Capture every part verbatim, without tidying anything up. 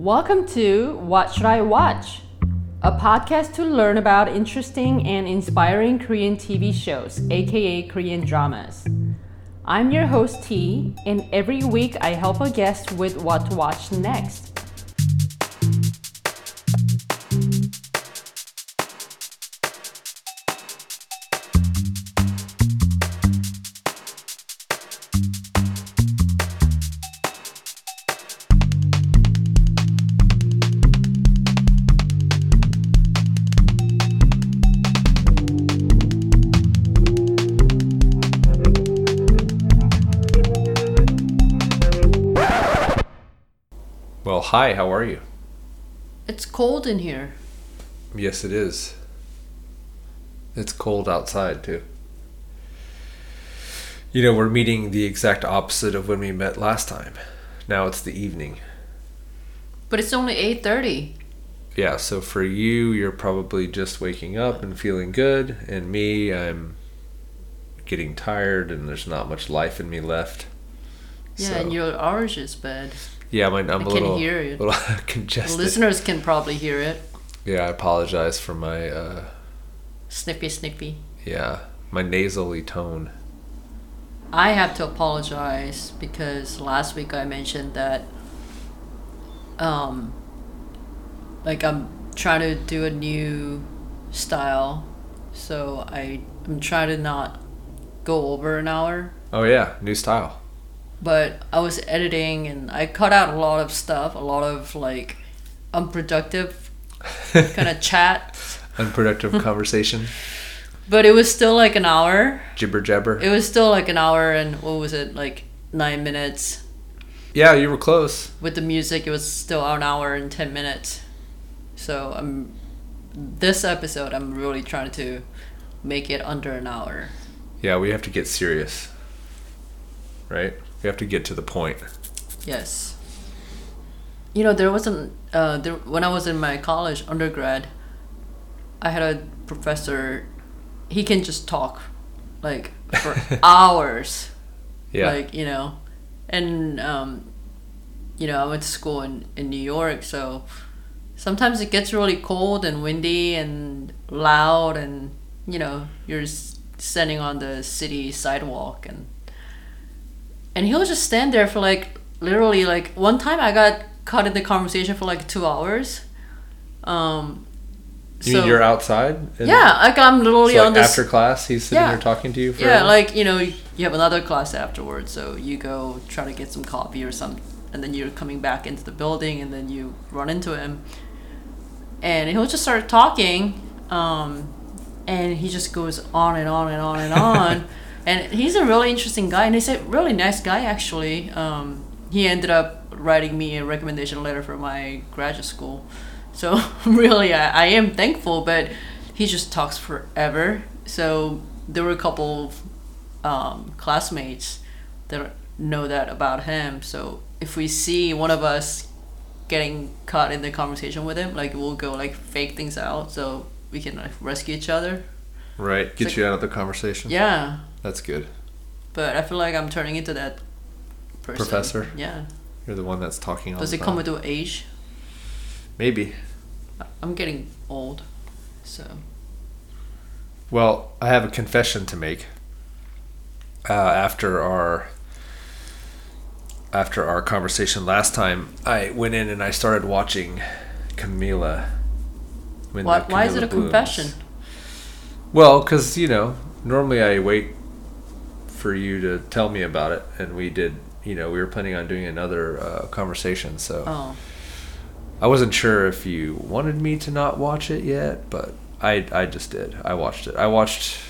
Welcome to What Should I Watch? A podcast to learn about interesting and inspiring Korean T V shows, aka Korean dramas. I'm your host T, and every week I help a guest with what to watch next. Hi, how are you? It's cold in here. Yes, it is. It's cold outside, too. You know, we're meeting the exact opposite of when we met last time. Now it's the evening. But it's only eight thirty. Yeah, so for you, you're probably just waking up and feeling good. And me, I'm getting tired and there's not much life in me left. Yeah, so. And your orange is bad. Yeah, my, I'm I a little, hear it. little congested. Listeners can probably hear it. Yeah, I apologize for my... Uh, snippy, snippy. Yeah, my nasally tone. I have to apologize because last week I mentioned that... Um, like, I'm trying to do a new style. So I, I'm trying to not go over an hour. Oh, yeah, new style. But I was editing and I cut out a lot of stuff, a lot of like unproductive kind of chat. Unproductive conversation. But it was still like an hour. Jibber jabber. It was still like an hour and what was it, like nine minutes? Yeah, you were close. With the music, it was still an hour and ten minutes. So I'm, this episode, I'm really trying to make it under an hour. Yeah, we have to get serious, right? We have to get to the point. Yes. You know, there wasn't... Uh, there, when I was in my college undergrad, I had a professor. He can just talk, like, for hours. Yeah. Like, you know. And, um, you know, I went to school in, in New York, so sometimes it gets really cold and windy and loud and, you know, you're standing on the city sidewalk and... And he'll just stand there for like, literally like, one time I got caught in the conversation for like two hours. Um, you so, mean you're outside? Yeah, like I'm literally so like on this... after class, he's sitting yeah, there talking to you for... Yeah, like, you know, you have another class afterwards, so you go try to get some coffee or something, and then you're coming back into the building, and then you run into him. And he'll just start talking, um, and he just goes on and on and on and on. And he's a really interesting guy, and he's a really nice guy, actually. Um, he ended up writing me a recommendation letter for my graduate school. So, really, I, I am thankful, but he just talks forever. So, there were a couple of um, classmates that know that about him. So, if we see one of us getting caught in the conversation with him, like, we'll go, like, fake things out so we can, like, rescue each other. Right, get like, you out of the conversation. Yeah. That's good. But I feel like I'm turning into that person. Professor? Yeah. You're the one that's talking all Does the time. Does it come with age? Maybe. I'm getting old, so. Well, I have a confession to make. Uh, after our after our conversation last time, I went in and I started watching Camilla. When why, why is it a Blooms. Confession? Well, because, you know, normally I wait for you to tell me about it, and we did, you know, we were planning on doing another uh, conversation, so oh. I wasn't sure if you wanted me to not watch it yet, but I I just did. I watched it. I watched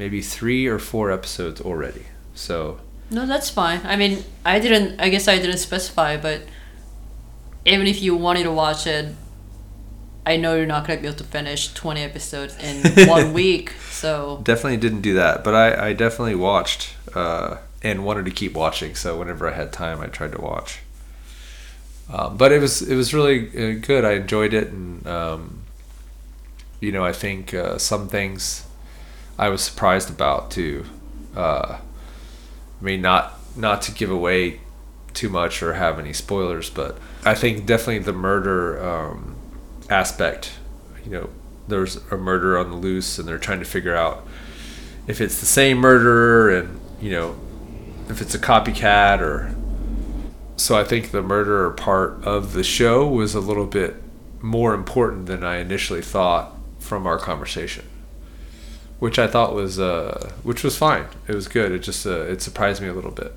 maybe three or four episodes already, so... No, that's fine. I mean, I didn't, I guess I didn't specify, but even if you wanted to watch it, I know you're not going to be able to finish twenty episodes in one week, so... Definitely didn't do that, but I, I definitely watched uh, and wanted to keep watching, so whenever I had time, I tried to watch. Um, but it was it was really good. I enjoyed it, and, um, you know, I think uh, some things I was surprised about, too. Uh, I mean, not, not to give away too much or have any spoilers, but I think definitely the murder um, aspect, you know, there's a murder on the loose and they're trying to figure out if it's the same murderer and, you know, if it's a copycat or... So I think the murderer part of the show was a little bit more important than I initially thought from our conversation, which I thought was, uh, which was fine. It was good. It just, uh, it surprised me a little bit.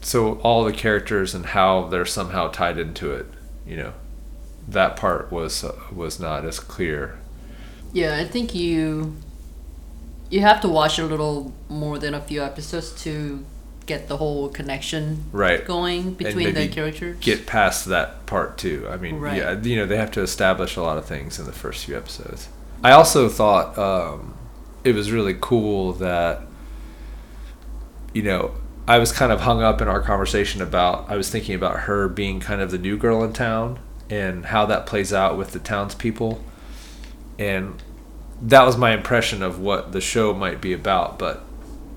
So all the characters and how they're somehow tied into it, you know, that part was, uh, was not as clear. Yeah. I think you, you have to watch a little more than a few episodes to get the whole connection right going between the characters. Get past that part too. I mean, right. yeah, you know, they have to establish a lot of things in the first few episodes. I also thought um, it was really cool that, you know, I was kind of hung up in our conversation about, I was thinking about her being kind of the new girl in town and how that plays out with the townspeople. And that was my impression of what the show might be about, but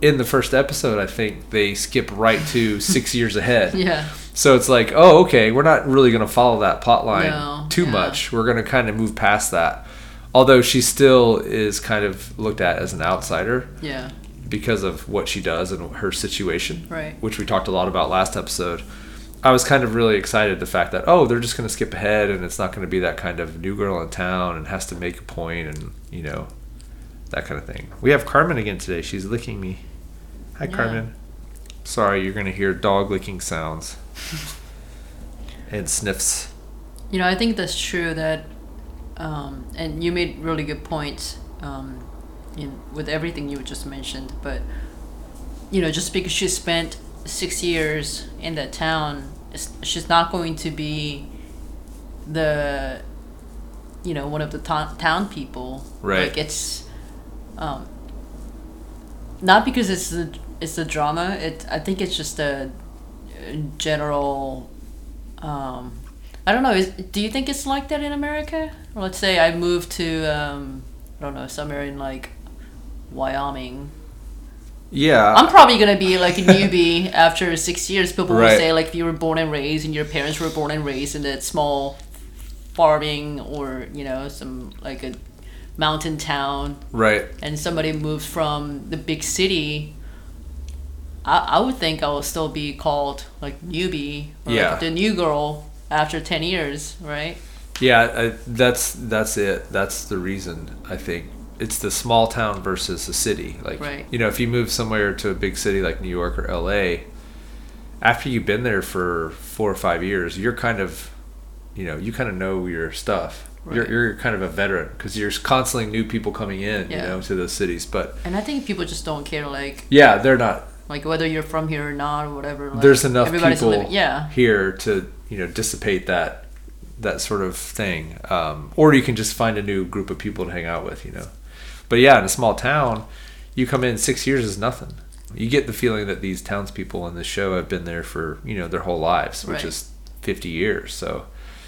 in the first episode, I think they skip right to six years ahead. Yeah. So it's like, oh, okay, we're not really going to follow that plot line no, too yeah. much. We're going to kind of move past that. Although she still is kind of looked at as an outsider. Yeah. Because of what she does and her situation. Right. Which we talked a lot about last episode. I was kind of really excited the fact that, oh, they're just going to skip ahead and it's not going to be that kind of new girl in town and has to make a point and, you know... that kind of thing. We have Carmen again today. She's licking me. Hi, yeah. Carmen. Sorry, you're going to hear dog licking sounds and sniffs. You know, I think that's true that, um, and you made really good points um, in, with everything you just mentioned, but, you know, just because she spent six years in that town, she's not going to be the, you know, one of the to- town people. Right. Like, it's... Um, not because it's the it's the drama. It I think it's just a general. Um, I don't know. Is, do you think it's like that in America? Or let's say I moved to um, I don't know, somewhere in like Wyoming. Yeah, I'm probably gonna be like a newbie after six years. People right. will say like if you were born and raised and your parents were born and raised in that small farming or you know some like a. mountain town, right? And somebody moves from the big city. I, I would think I will still be called like newbie, or yeah. like the new girl after ten years, right? Yeah, I, that's that's it. That's the reason I think it's the small town versus the city. Like, right. you know, if you move somewhere to a big city like New York or L A, after you've been there for four or five years, you're kind of, you know, you kind of know your stuff. Right. You're you're kind of a veteran because you're constantly new people coming in, yeah. you know, to those cities. But and I think people just don't care, like yeah, they're not like whether you're from here or not or whatever. Like, there's enough people living, yeah. here to you know dissipate that that sort of thing, um, or you can just find a new group of people to hang out with, you know. But yeah, in a small town, you come in six years is nothing. You get the feeling that these townspeople in the show have been there for you know their whole lives, which right. is fifty years. So.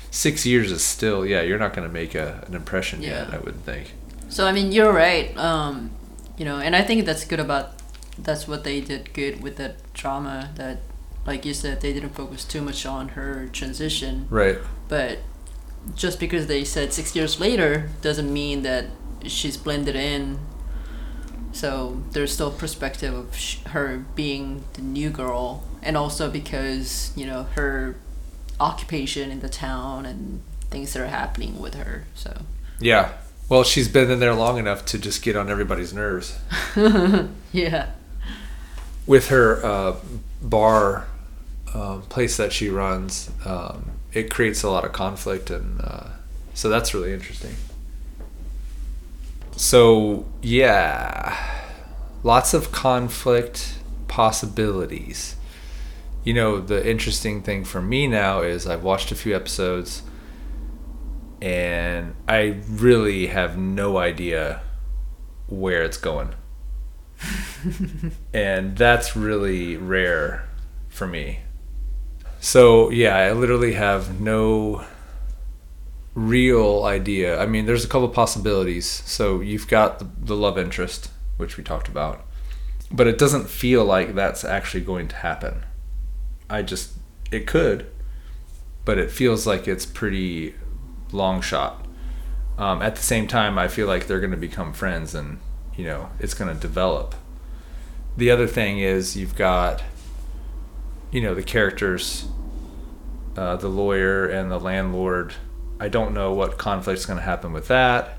Six years is still, yeah, you're not going to make a, an impression yeah. yet, I wouldn't think. So, I mean, you're right. Um, you know, and I think that's good about, that's what they did good with that drama that, like you said, they didn't focus too much on her transition. Right. But just because they said six years later doesn't mean that she's blended in. So there's still perspective of sh- her being the new girl. And also because, you know, her... occupation in the town and things that are happening with her. So yeah, well, she's been in there long enough to just get on everybody's nerves. yeah, with her uh, bar um, place that she runs, um, it creates a lot of conflict, and uh, so that's really interesting. So yeah, lots of conflict possibilities. You know, the interesting thing for me now is I've watched a few episodes and I really have no idea where it's going. And that's really rare for me. So, yeah, I literally have no real idea. I mean, there's a couple of possibilities. So you've got the, the love interest, which we talked about, but it doesn't feel like that's actually going to happen. I just It could, but it feels like it's pretty long shot. Um, at the same time, I feel like they're going to become friends, and, you know, it's going to develop. The other thing is you've got, you know, the characters, uh, the lawyer and the landlord. I don't know what conflict's going to happen with that.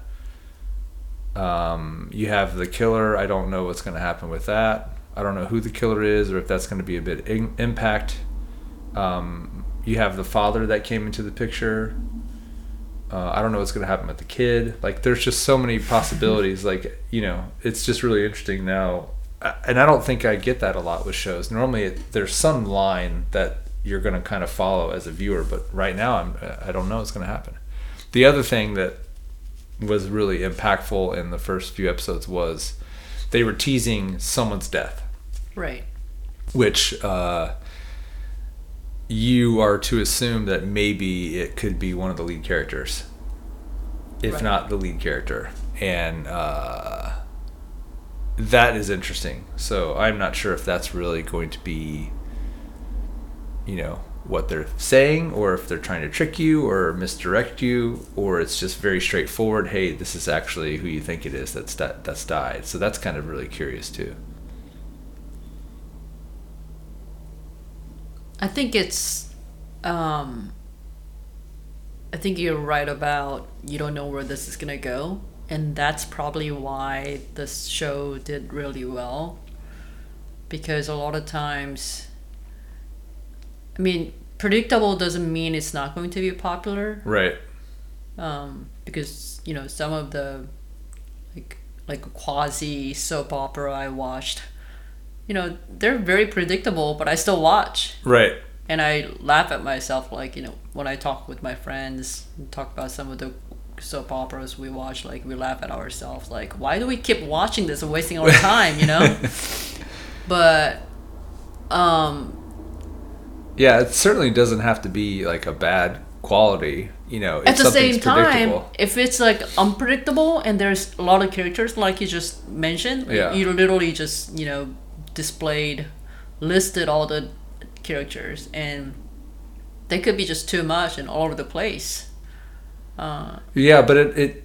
Um, you have the killer. I don't know what's going to happen with that. I don't know who the killer is or if that's going to be a big in- impact. Um, you have the father that came into the picture. Uh, I don't know what's going to happen with the kid. Like, there's just so many possibilities. Like, you know, it's just really interesting now. And I don't think I get that a lot with shows. Normally, it, there's some line that you're going to kind of follow as a viewer. But right now, I'm, I don't know what's going to happen. The other thing that was really impactful in the first few episodes was they were teasing someone's death. Right. Which uh, you are to assume that maybe it could be one of the lead characters, if right. not the lead character. And... Uh, that is interesting. So I'm not sure if that's really going to be, you know, what they're saying, or if they're trying to trick you or misdirect you, or it's just very straightforward. Hey, this is actually who you think it is that's that that's died. So that's kind of really curious too. I think it's, um, I think you're right about you don't know where this is gonna go. And that's probably why this show did really well, because a lot of times, I mean, predictable doesn't mean it's not going to be popular. Right. Um, because, you know, some of the like like quasi soap opera I watched, you know, they're very predictable, but I still watch. Right. And I laugh at myself, like, you know, when I talk with my friends and talk about some of the soap operas we watch, like, we laugh at ourselves, like, why do we keep watching this and wasting our time, you know? But um yeah, it certainly doesn't have to be like a bad quality, you know. At the same time, if it's like unpredictable and there's a lot of characters, like you just mentioned, yeah. you literally just, you know, displayed listed all the characters, and they could be just too much and all over the place. Uh, yeah, but it, it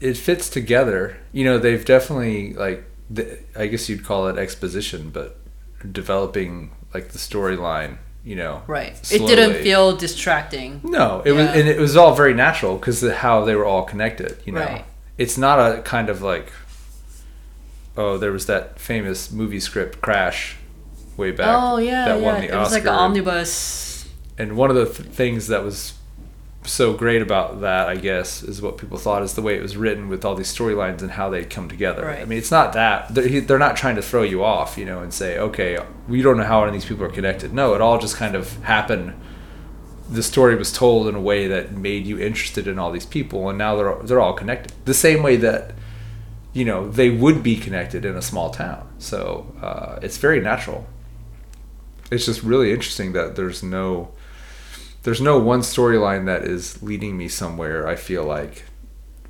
it fits together. You know, they've definitely, like, the, I guess you'd call it exposition, but developing, like, the storyline, you know. Right. Slowly. It didn't feel distracting. No, it yeah. was, and it was all very natural because of how they were all connected, you know. Right. It's not a kind of like, oh, there was that famous movie script Crash way back. Oh, yeah, that yeah. won the it Oscar. It was like an omnibus. And one of the th- things that was... so great about that, I guess, is what people thought is the way it was written with all these storylines and how they come together. Right. I mean, it's not that they're, they're not trying to throw you off, you know, and say, okay, we don't know how any of these people are connected. No, it all just kind of happened. The story was told in a way that made you interested in all these people, and now they're they're all connected. The same way that, you know, they would be connected in a small town. So uh, it's very natural. It's just really interesting that there's no. There's no one storyline that is leading me somewhere I feel like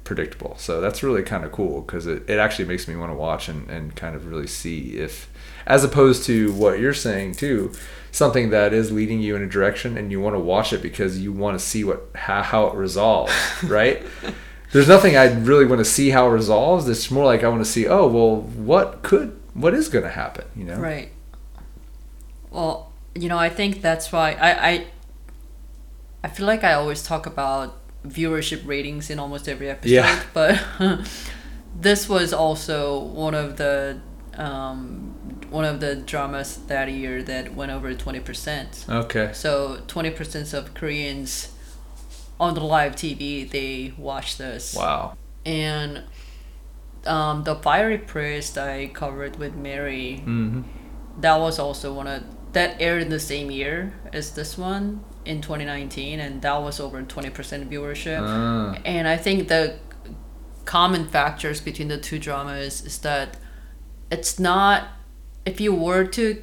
predictable. So that's really kind of cool because it, it actually makes me want to watch and, and kind of really see if, as opposed to what you're saying too, something that is leading you in a direction and you want to watch it because you want to see what how, how it resolves, right? There's nothing I really want to see how it resolves. It's more like I want to see, oh, well, what could, what is going to happen, you know? Right. Well, you know, I think that's why I... I I feel like I always talk about viewership ratings in almost every episode, yeah. but this was also one of the um, one of the dramas that year that went over twenty percent. Okay. So twenty percent of Koreans on the live T V, they watch this. Wow. And um, The Fiery Priest I covered with Mary, mm-hmm. that was also one of that aired in the same year as this one. In twenty nineteen, and that was over twenty percent viewership. Uh. And I think the common factors between the two dramas is that it's not, if you were to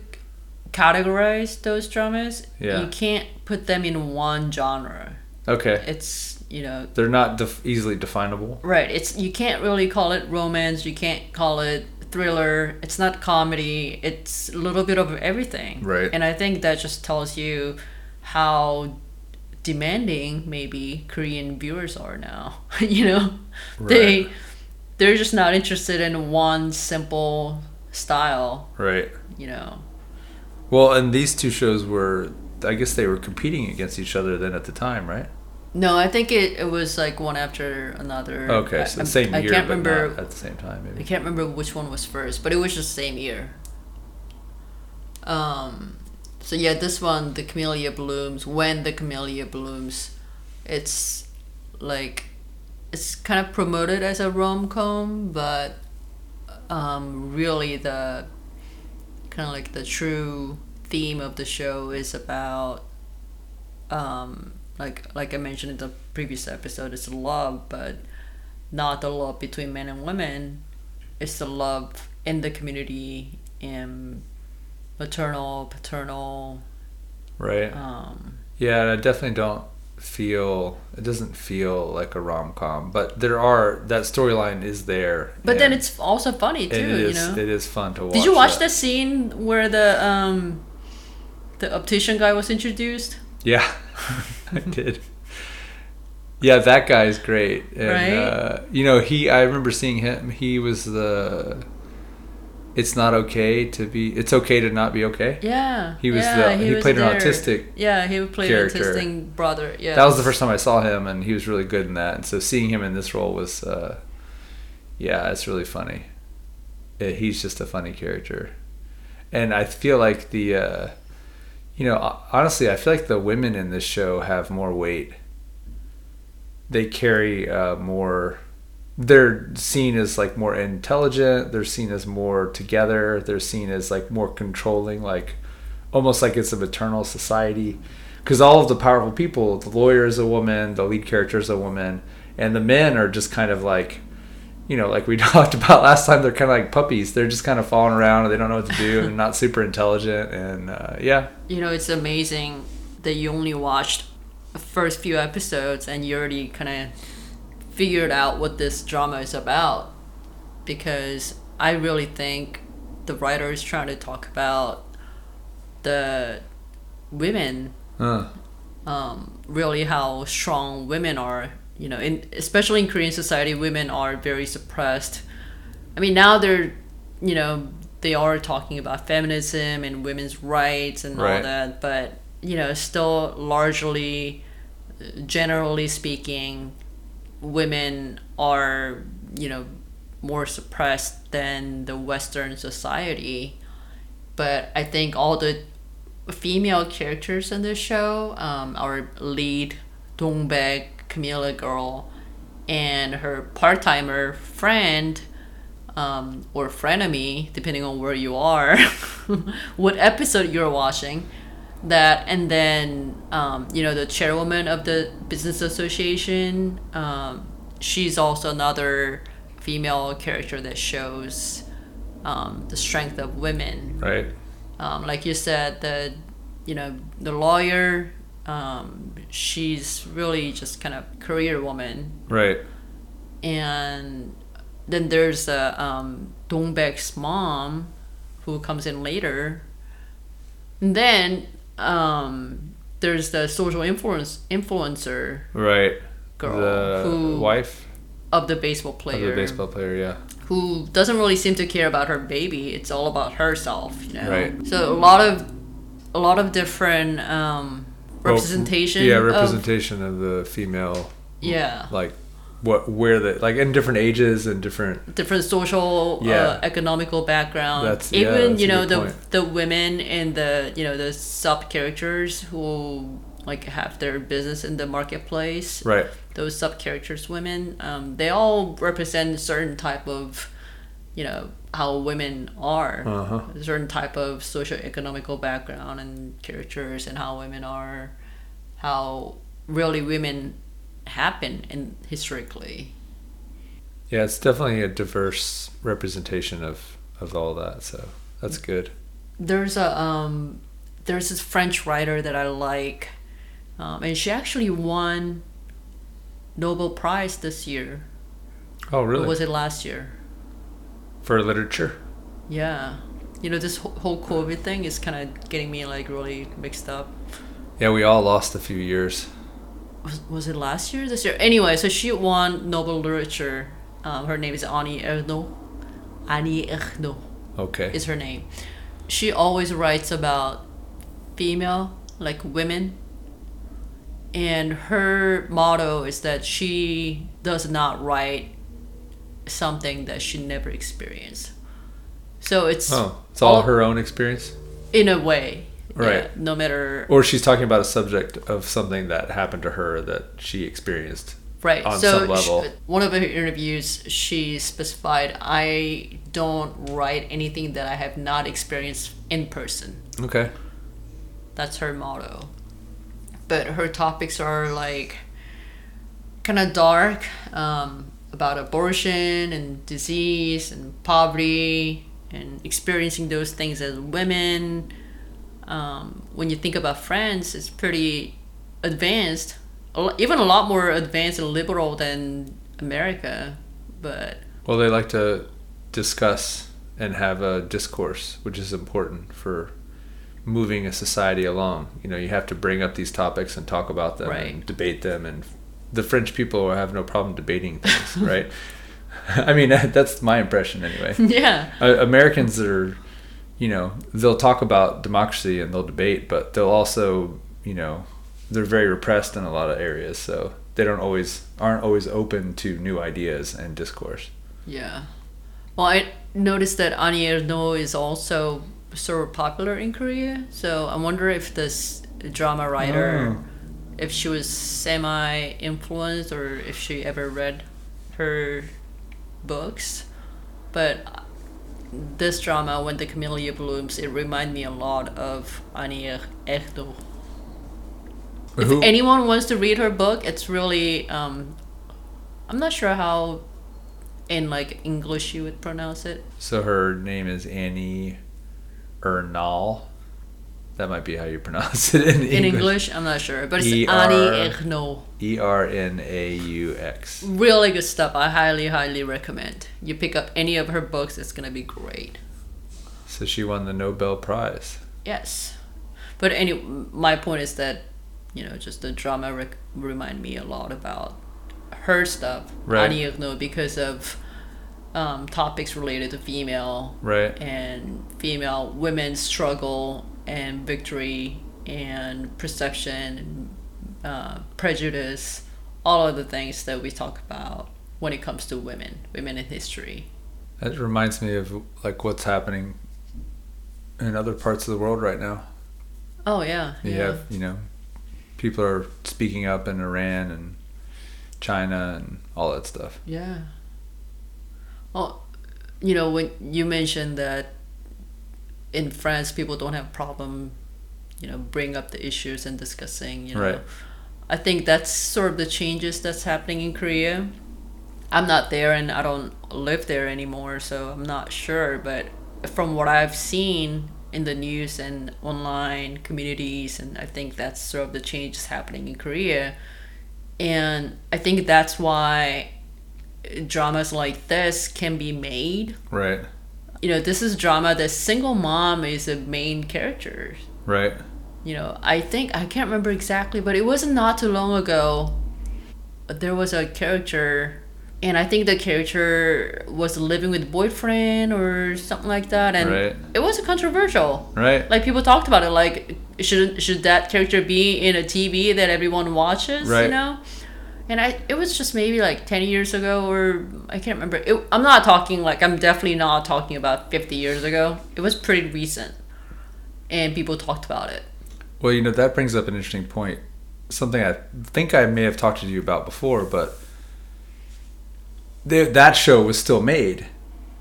categorize those dramas, yeah. you can't put them in one genre. Okay. It's, you know... They're not def- easily definable. Right. It's you can't really call it romance. You can't call it thriller. It's not comedy. It's a little bit of everything. Right. And I think that just tells you... how demanding maybe Korean viewers are now. You know, right. they they're just not interested in one simple style. Right. You know. Well, and these two shows were, I guess they were competing against each other then at the time, right? No, I think it, it was like one after another. Okay, so the same I, year, I can't but remember, not at the same time. Maybe. I can't remember which one was first, but it was just the same year. Um, so yeah, this one, The Camellia Blooms, When the Camellia Blooms, it's like, it's kind of promoted as a rom-com, but um, really the kind of like the true theme of the show is about, um, like like I mentioned in the previous episode, it's love, but not the love between men and women. It's the love in the community, in maternal, paternal. Right. Um, yeah, I definitely don't feel, it doesn't feel like a rom-com, but there are, that storyline is there. But and, then it's also funny too, it is, you know? It is fun to watch. Did you watch that, that scene where the um, the optician guy was introduced? Yeah, I did. Yeah, that guy is great. And, right? Uh, you know, he, I remember seeing him. He was the, it's not okay to be, it's okay to not be okay. Yeah. He was yeah, the, he, he was played there. an autistic Yeah, he played character. an autistic brother. Yeah. That was the first time I saw him, and he was really good in that. And so seeing him in this role was, uh, yeah, it's really funny. Yeah, he's just a funny character. And I feel like the, uh, you know, honestly, I feel like the women in this show have more weight. They carry uh, more. They're seen as like more intelligent. They're seen as more together. They're seen as like more controlling, like almost like it's a maternal society. Because all of the powerful people, the lawyer is a woman, the lead character is a woman, and the men are just kind of like, you know, like we talked about last time, they're kind of like puppies. They're just kind of falling around and they don't know what to do, and they're not super intelligent, and uh, yeah. You know, it's amazing that you only watched the first few episodes and you already kind of figured out what this drama is about, because I really think the writer is trying to talk about the women, huh. um, really how strong women are. You know, in, especially in Korean society, women are very suppressed. I mean, now they're, you know, they are talking about feminism and women's rights and right. all that. But, you know, still largely, generally speaking, women are, you know, more suppressed than the Western society. But I think all the female characters in this show, um, our lead, Dongbaek, Camellia girl, and her part-timer friend, um, or frenemy, depending on where you are, what episode you're watching, that, and then, um, you know, the chairwoman of the business association, um, she's also another female character that shows um, the strength of women. Right. Um, like you said, the, you know, the lawyer, Um, she's really just kind of career woman. Right. And then there's uh, um, Dongbaek's mom, who comes in later. And then um, there's the social influence influencer. Right. Girl. The who, wife. Of the baseball player. Of the baseball player, yeah. Who doesn't really seem to care about her baby. It's all about herself, you know. Right. So a lot of, a lot of different. Um, representation well, yeah representation of, of the female, yeah, like what where the like in different ages and different different social yeah. uh, economical background. That's even yeah, that's you know the point. The women and the you know the sub characters who like have their business in the marketplace, right? Those sub characters, women, um, they all represent a certain type of, you know, how women are, uh-huh. a certain type of socioeconomical background and characters, and how women are, how really women happen in historically. Yeah, it's definitely a diverse representation of, of all that, so that's good. There's a um, there's this French writer that I like, um, and she actually won Nobel Prize this year. Oh, really? Or was it last year? For literature, yeah, you know, this whole COVID thing is kind of getting me like really mixed up. Yeah, we all lost a few years. Was, was it last year? This year? Anyway, so she won Nobel Literature. Um, her name is Annie Ernaux. Annie Ernaux. Okay. Is her name. She always writes about female, like women. And her motto is that she does not write something that she never experienced. So it's... Oh, it's all, all her own experience? In a way. Right. Yeah, no matter... Or she's talking about a subject of something that happened to her that she experienced. Right. On so some level. She, one of her interviews, she specified, I don't write anything that I have not experienced in person. Okay. That's her motto. But her topics are like kind of dark, um, about abortion and disease and poverty and experiencing those things as women. Um, when you think about France, it's pretty advanced, even a lot more advanced and liberal than America. But well, they like to discuss and have a discourse, which is important for moving a society along. You know, you have to bring up these topics and talk about them, right, and debate them. And the French people have no problem debating things, right? I mean, that's my impression anyway. Yeah. Uh, Americans are, you know, they'll talk about democracy and they'll debate, but they'll also, you know, they're very repressed in a lot of areas. So they don't always, aren't always open to new ideas and discourse. Yeah. Well, I noticed that Annie Ernaux is also so popular in Korea, so I wonder if this drama writer, oh, if she was semi-influenced or if she ever read her books. But this drama, When the Camellia Blooms, it reminded me a lot of Annie Ernaux. If anyone wants to read her book, it's really, um, I'm not sure how in like English you would pronounce it. So her name is Annie Ernaux. That might be how you pronounce it in English. In English, I'm not sure, but it's E R, Annie Ernaux. E R N A U X. Really good stuff. I highly, highly recommend. You pick up any of her books, it's going to be great. So she won the Nobel Prize. Yes. But anyway, my point is that, you know, just the drama rec- remind me a lot about her stuff, right, Annie Ernaux, because of... Um, topics related to female, right, and female women's struggle and victory and perception, and uh, prejudice, all of the things that we talk about when it comes to women, women in history. That reminds me of like what's happening in other parts of the world right now. Oh yeah. You yeah. have, you know, people are speaking up in Iran and China and all that stuff. Yeah. Well, you know, when you mentioned that in France people don't have problem, you know, bring up the issues and discussing, you know, right, I think that's sort of the changes that's happening in Korea. I'm not there and I don't live there anymore, so I'm not sure, but from what I've seen in the news and online communities, and I think that's sort of the changes happening in Korea. And I think that's why dramas like this can be made, right? You know, this is drama that single mom is the main character, right? You know, I think I can't remember exactly, but it wasn't not too long ago there was a character, and I think the character was living with boyfriend or something like that, and right, it was controversial, right? Like people talked about it, like should should that character be in a T V that everyone watches, right, you know? And I, it was just maybe like ten years ago, or I can't remember. It, I'm not talking like, I'm definitely not talking about fifty years ago. It was pretty recent. And people talked about it. Well, you know, that brings up an interesting point. Something I think I may have talked to you about before, but they, that show was still made.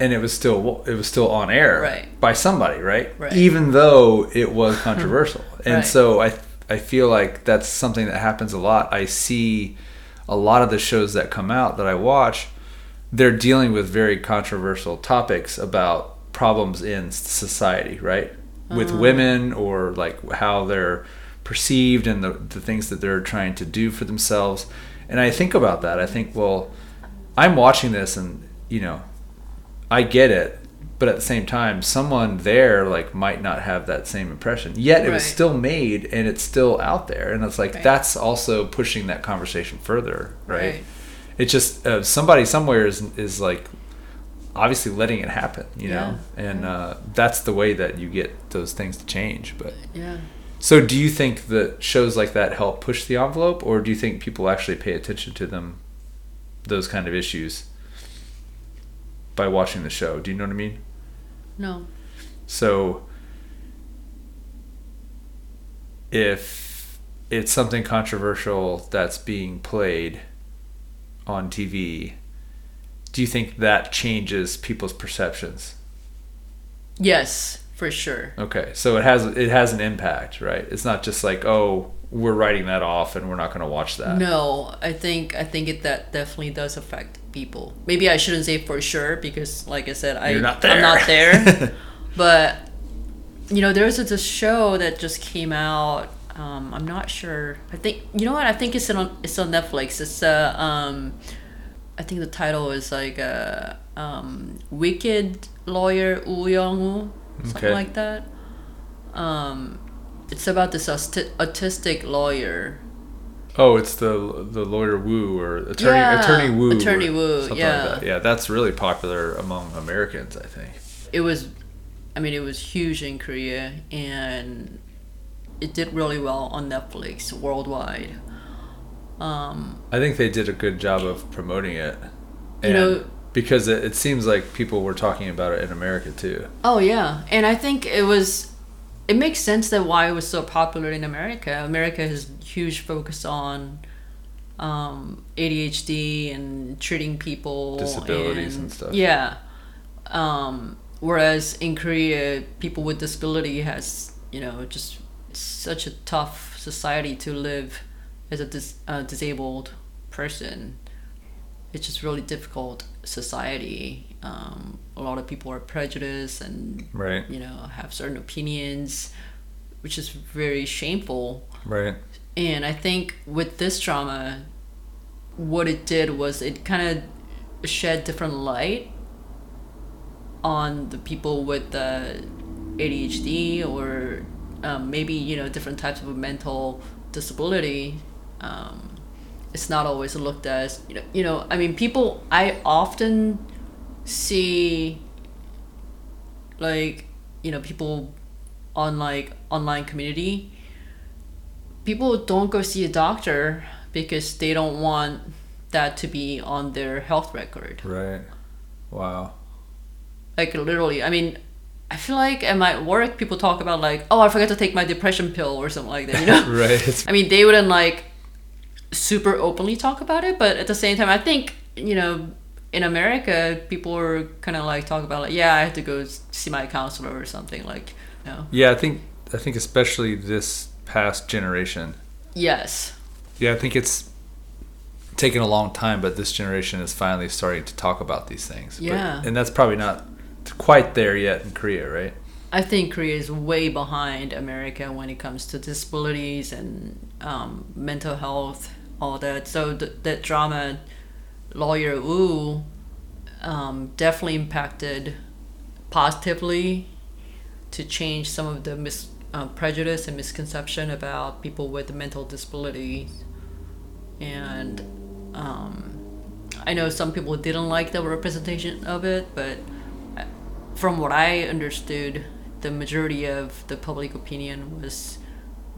And it was still it was still on air, right, by somebody, right? Right? Even though it was controversial. And right, so I I feel like that's something that happens a lot. I see... a lot of the shows that come out that I watch, they're dealing with very controversial topics about problems in society, right? Uh-huh. With women, or like how they're perceived and the, the things that they're trying to do for themselves. And I think about that. I think, well, I'm watching this and, you know, I get it, But at the same time, someone there like might not have that same impression. Yet it right. was still made and it's still out there. And it's like, right. that's also pushing that conversation further, right? right. It's just uh, somebody somewhere is is like obviously letting it happen, you yeah. know? And yeah. uh, that's the way that you get those things to change. But yeah. So do you think that shows like that help push the envelope, or do you think people actually pay attention to them, those kind of issues, by watching the show? Do you know what I mean? No. So if it's something controversial that's being played on T V, do you think that changes people's perceptions? Yes, for sure. Okay. So it has it has an impact, right? It's not just like, oh, we're writing that off and we're not going to watch that. No, I think I think it that definitely does affect people. Maybe I shouldn't say for sure because, like I said, I, You're not there. I'm not there. But, you know, there's this show that just came out. Um, I'm not sure. I think, you know what? I think it's on it's on Netflix. It's uh, um, I think the title is like uh, um, Wicked Lawyer Woo Young-woo, something okay. like that. Um, it's about this autistic lawyer. Oh, it's the the lawyer Woo or attorney yeah, attorney Woo. Attorney Woo, yeah, like that. Yeah. That's really popular among Americans, I think. It was, I mean, it was huge in Korea, and it did really well on Netflix worldwide. Um, I think they did a good job of promoting it, and you know, because it, it seems like people were talking about it in America too. Oh yeah, and I think it was. It makes sense that why it was so popular in America. America has huge focus on um, A D H D and treating people. Disabilities and, and stuff. Yeah. Um, whereas in Korea, people with disability has, you know, just such a tough society to live as a dis- uh, disabled person. It's just really difficult society. Um, a lot of people are prejudiced and, right. you know, have certain opinions, which is very shameful. Right. And I think with this drama, what it did was it kind of shed different light on the people with uh, A D H D or um, maybe, you know, different types of mental disability. Um, it's not always looked at as, you know, you know, I mean, people, I often see, like, you know, people on like online community, people don't go see a doctor because they don't want that to be on their health record. Right. Wow. Like literally, I mean, I feel like at my work people talk about like, oh, I forgot to take my depression pill or something like that, you know? Right. I mean, they wouldn't like super openly talk about it, but at the same time, I think, you know, in America, people were kind of like talking about like, yeah, I have to go see my counselor or something like, you know. Yeah, I think I think especially this past generation. Yes. Yeah, I think it's taken a long time, but this generation is finally starting to talk about these things. Yeah. But, and that's probably not quite there yet in Korea, right? I think Korea is way behind America when it comes to disabilities and um, mental health, all that. So th- that drama, Lawyer Woo, um, definitely impacted positively to change some of the mis- uh, prejudice and misconception about people with mental disabilities. And um, I know some people didn't like the representation of it, but from what I understood, the majority of the public opinion was,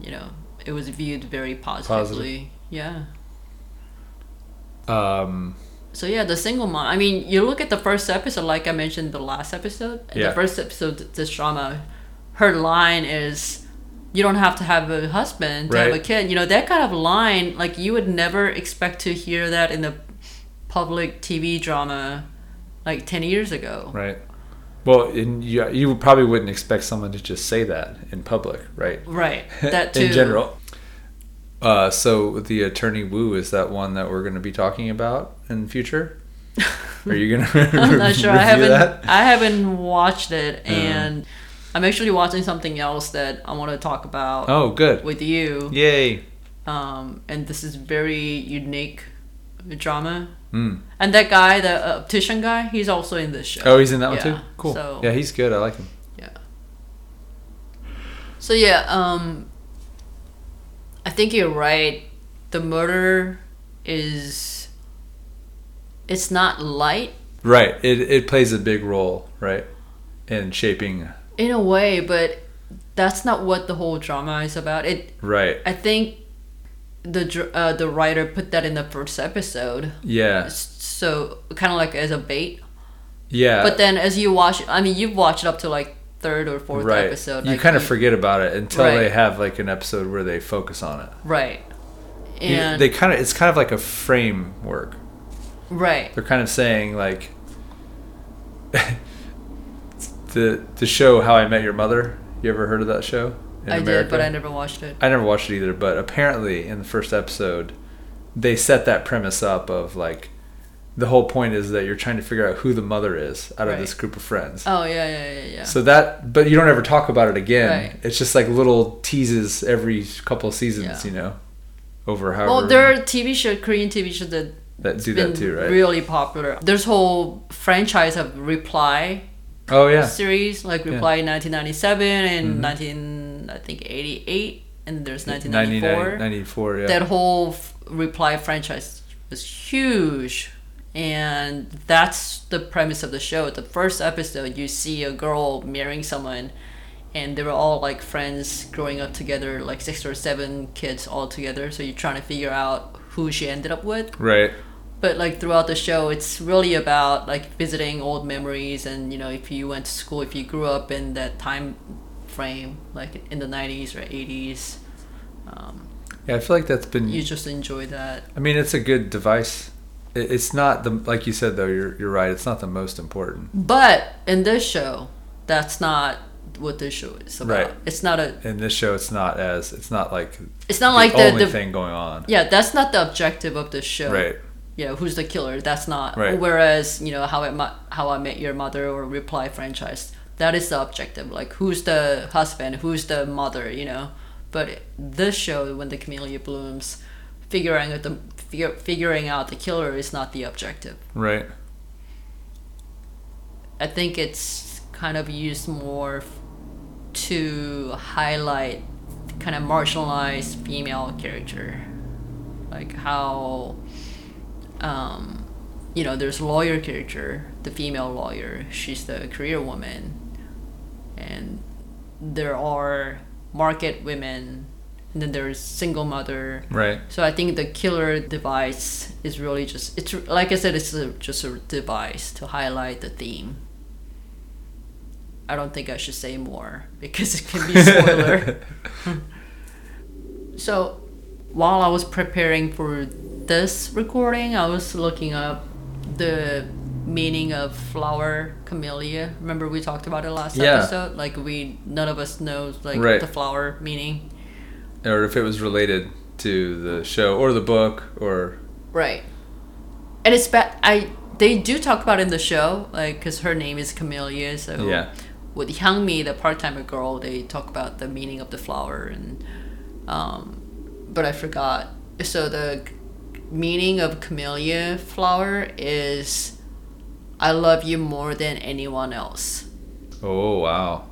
you know, it was viewed very positively. Positive. Yeah. Um, so yeah, the single mom. I mean, you look at the first episode, like I mentioned the last episode. Yeah. The first episode, this drama, her line is, "You don't have to have a husband to right. have a kid." You know, that kind of line, like you would never expect to hear that in the public T V drama, like ten years ago. Right. Well, and you you probably wouldn't expect someone to just say that in public, right? Right. That too. In general. Uh, so the attorney Woo, is that one that we're going to be talking about in the future? Are you going to? I'm not sure. I haven't. That? I haven't watched it, and uh-huh. I'm actually watching something else that I want to talk about. Oh, good. With you. Yay. Um, and this is very unique drama. Mm. And that guy, the optician guy, he's also in this show. Oh, he's in that yeah. one too? Cool. So, yeah, he's good. I like him. Yeah. So, yeah, um, I think you're right. The murder is... It's not light. Right. It it plays a big role, right? In shaping... In a way, but that's not what the whole drama is about. It Right. I think... the uh, the writer put that in the first episode. Yeah. So kind of like as a bait. Yeah. But then as you watch, I mean, you've watched it up to like third or fourth right. episode. You like kind of forget about it until right. they have like an episode where they focus on it. Right. And you, they kind of it's kind of like a framework. Right. They're kind of saying like the the show How I Met Your Mother. You ever heard of that show? I America. did, but I never watched it. I never watched it either, but apparently in the first episode, they set that premise up of like, the whole point is that you're trying to figure out who the mother is out right. of this group of friends. Oh, yeah, yeah, yeah, yeah. So that, but you don't ever talk about it again. Right. It's just like little teases every couple of seasons, yeah. you know, over however. Well, there are T V shows, Korean T V shows that, that do that too, right? Really popular. There's whole franchise of Reply. Oh, yeah. Series, like Reply yeah. in nineteen ninety-seven and mm-hmm. nineteen I think eighty-eight, and there's nineteen ninety-four. ninety-four, yeah. That whole f- Reply franchise was huge, and that's the premise of the show. The first episode, you see a girl marrying someone, and they were all like friends growing up together, like six or seven kids all together. So you're trying to figure out who she ended up with. Right. But like throughout the show, it's really about like visiting old memories, and you know, if you went to school, if you grew up in that time frame, like in the nineties or eighties. Um, yeah, I feel like that's been. You just enjoy that. I mean, it's a good device. It's not the like you said though. You're you're right. It's not the most important. But in this show, that's not what this show is about. Right. It's not a. In this show, it's not as it's not like. It's not the like the only the, thing going on. Yeah, that's not the objective of this show. Right. You know, who's the killer? That's not. Right. Whereas, you know, how I, how I Met Your Mother or Reply franchise, that is the objective. Like, who's the husband? Who's the mother? You know. But this show, When the Camellia Blooms, figuring out the figure, figuring out the killer is not the objective. Right. I think it's kind of used more to highlight kind of marginalized female character, like how. Um, you know, there's lawyer character, the female lawyer. She's the career woman, and there are market women, and then there's single mother. Right. So I think the killer device is really just it's like I said, it's a, just a device to highlight the theme. I don't think I should say more because it can be a spoiler. So, while I was preparing for this recording, I was looking up the meaning of flower camellia. Remember we talked about it last yeah. episode? Like we, none of us knows like right. the flower meaning. Or if it was related to the show or the book or... Right. And it's... Ba- I They do talk about it in the show, like, because her name is Camellia, so... Yeah. With Hyangmi, the part-time girl, they talk about the meaning of the flower and... um But I forgot. So the meaning of camellia flower is, I love you more than anyone else. Oh, wow.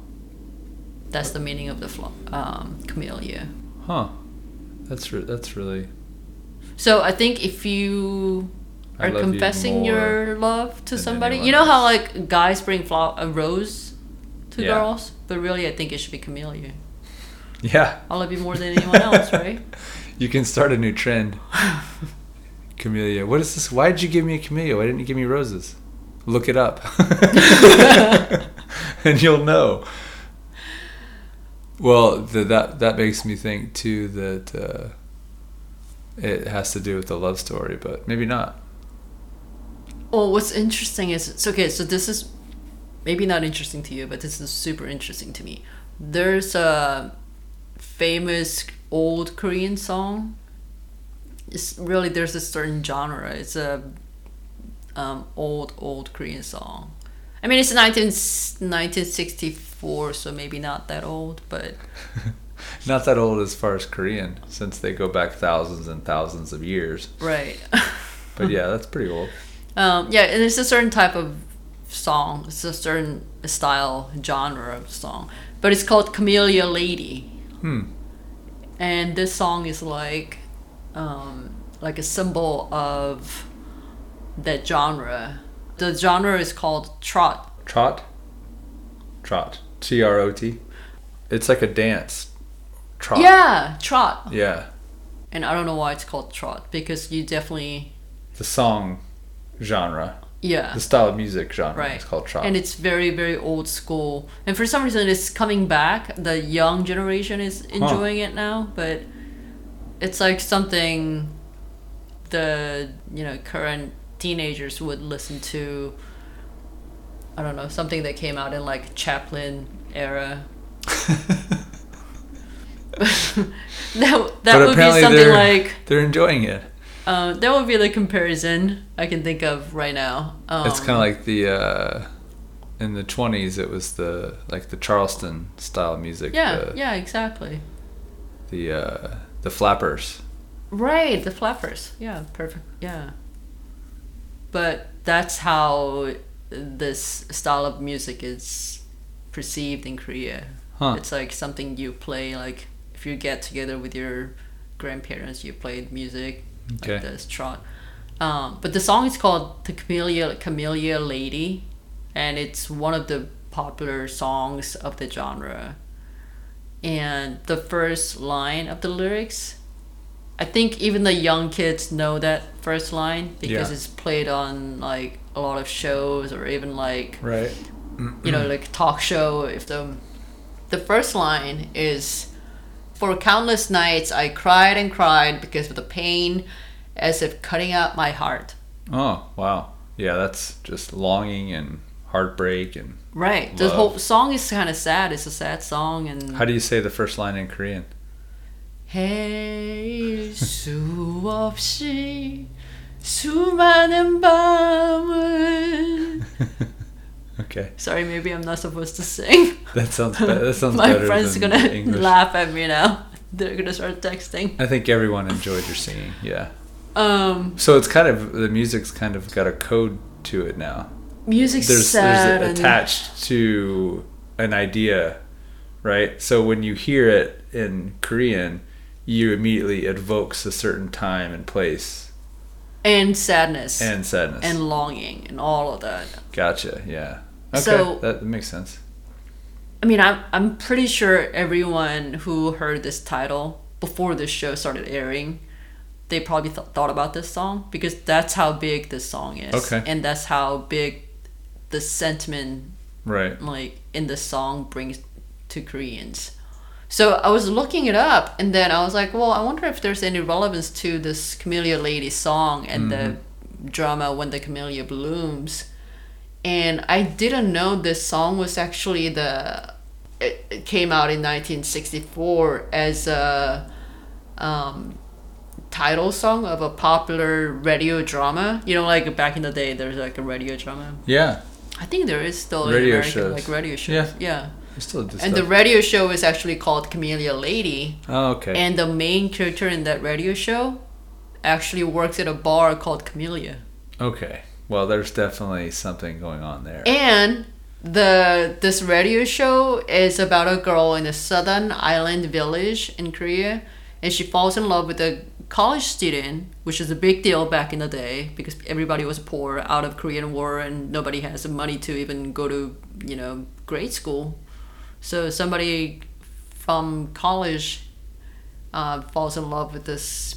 That's the meaning of the fl- um, camellia. Huh. That's re- that's really... So I think if you are confessing you your love to somebody, you know else. How like guys bring flo- a rose to yeah. girls? But really I think it should be camellia. Yeah. I love you more than anyone else, right? You can start a new trend. Camellia. What is this? Why did you give me a camellia? Why didn't you give me roses? Look it up. And you'll know. Well, the, that that makes me think, too, that uh, it has to do with the love story, but maybe not. Well, what's interesting is... It's okay, so this is maybe not interesting to you, but this is super interesting to me. There's a... famous old Korean song. It's really there's a certain genre. It's a um, old old Korean song. I mean, it's nineteen sixty-four, so maybe not that old, but not that old as far as Korean, since they go back thousands and thousands of years. Right. But yeah, that's pretty old. Um, yeah, and it's a certain type of song. It's a certain style, genre of song. But it's called Camellia Lady. Hmm. And this song is like, um, like a symbol of that genre. The genre is called trot. Trot? Trot. T R O T. It's like a dance. Trot. Yeah, trot. Yeah. And I don't know why it's called trot, because you definitely... The song genre. Yeah. The style of music genre. Right. It's called trot. And it's very, very old school. And for some reason, it's coming back. The young generation is enjoying huh. it now, but it's like something the, you know, current teenagers would listen to. I don't know, something that came out in like Chaplin era. that that but would be something like they're enjoying it. Uh, that would be the comparison I can think of right now. Um, it's kind of like the uh, in the twenties. It was the like the Charleston style music. Yeah, the, yeah, exactly. The uh, the flappers. Right, the flappers. Yeah, perfect. Yeah, but that's how this style of music is perceived in Korea. Huh. It's like something you play, like if you get together with your grandparents, you play music okay. like this trot. Um, but the song is called "The Camellia Camellia Lady," and it's one of the popular songs of the genre. And the first line of the lyrics, I think even the young kids know that first line because yeah. it's played on like a lot of shows or even like right. you know, like talk show. If the The first line is, "For countless nights I cried and cried because of the pain, as if cutting out my heart." Oh, wow. Yeah, that's just longing and heartbreak and right. love. The whole song is kind of sad. It's a sad song. And how do you say the first line in Korean? Hey, 수 없이 수많은 밤을. Okay. Sorry, maybe I'm not supposed to sing. That sounds better. That sounds My better friends than are gonna English. Laugh at me now. They're gonna start texting. I think everyone enjoyed your singing. Yeah. Um. So it's kind of the music's kind of got a code to it now. Music's there's, sad. There's a, attached to an idea, right? So when you hear it in Korean, you immediately evokes a certain time and place. And sadness. And sadness. And longing and all of that. Gotcha. Yeah. Okay. So, that makes sense. I mean, I'm, I'm pretty sure everyone who heard this title before this show started airing, they probably th- thought about this song because that's how big this song is. Okay. And that's how big the sentiment right. like in the song brings to Koreans. So I was looking it up, and then I was like, well, I wonder if there's any relevance to this Camellia Lady song and mm-hmm. the drama When the Camellia Blooms. And I didn't know this song was actually the... It, it came out in nineteen sixty-four as a um, title song of a popular radio drama. You know, like back in the day, there's like a radio drama. Yeah. I think there is still radio in America, shows. Like radio shows. Yeah. yeah. Still and stuff. The radio show is actually called Camellia Lady. Oh, okay. And the main character in that radio show actually works at a bar called Camellia. Okay. Well, there's definitely something going on there. And the this radio show is about a girl in a southern island village in Korea, and she falls in love with a college student, which is a big deal back in the day because everybody was poor out of Korean War and nobody has the money to even go to, you know, grade school. So somebody from college uh, falls in love with this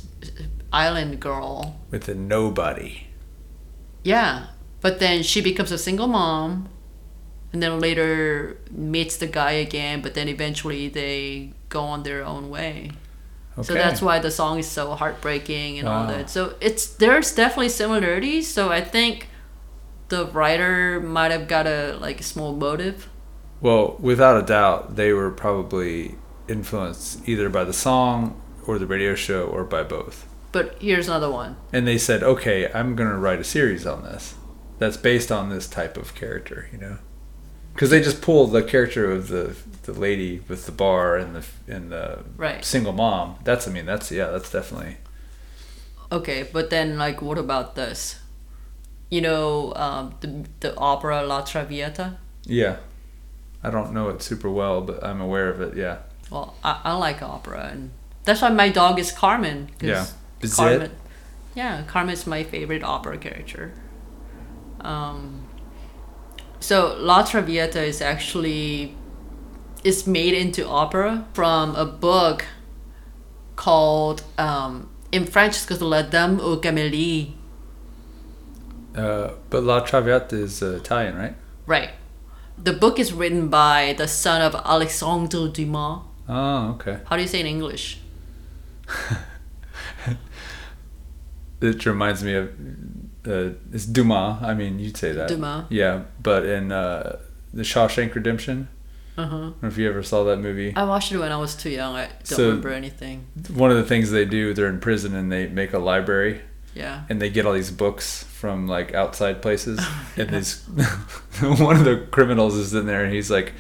island girl. With a nobody. Yeah. But then she becomes a single mom. And then later meets the guy again. But then eventually they go on their own way. Okay. So that's why the song is so heartbreaking and wow. all that. So it's there's definitely similarities. So I think the writer might have got a like a small motive. Well, without a doubt, they were probably influenced either by the song or the radio show or by both. But here's another one. And they said, okay, I'm going to write a series on this that's based on this type of character, you know? Because they just pulled the character of the the lady with the bar and the and the right. single mom. That's, I mean, that's, yeah, that's definitely... Okay, but then, like, what about this? You know, um, the, the opera La Traviata? Yeah. I don't know it super well, but I'm aware of it, yeah. Well, I, I like opera, and that's why my dog is Carmen. Cause yeah. Carmen, it? Yeah, Carmen's my favorite opera character. Um, so La Traviata is actually, it's made into opera from a book called, um, in French it's called La Dame aux Camélias. Uh, but La Traviata is uh, Italian, right? Right. The book is written by the son of Alexandre Dumas. Oh, okay. How do you say it in English? It reminds me of... Uh, it's Dumas. I mean, you'd say that. Dumas. Yeah, but in uh, The Shawshank Redemption. Uh-huh. I don't know if you ever saw that movie. I watched it when I was too young. I don't so remember anything. One of the things they do, they're in prison and they make a library. Yeah. And they get all these books from like outside places. Oh, yeah. And these one of the criminals is in there and he's like,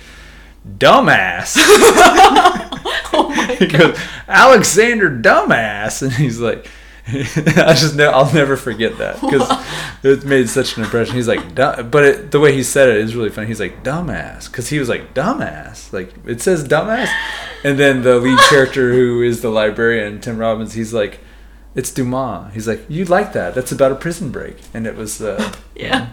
dumbass. Oh my he God. Goes, Alexander Dumbass. And he's like, I just know, I'll never forget that because it made such an impression. He's like, dumb, but it, the way he said it is really funny. He's like, dumbass, because he was like, dumbass. Like, it says dumbass. And then the lead character, who is the librarian, Tim Robbins, he's like, it's Dumas. He's like, you like that? That's about a prison break. And it was, uh, yeah.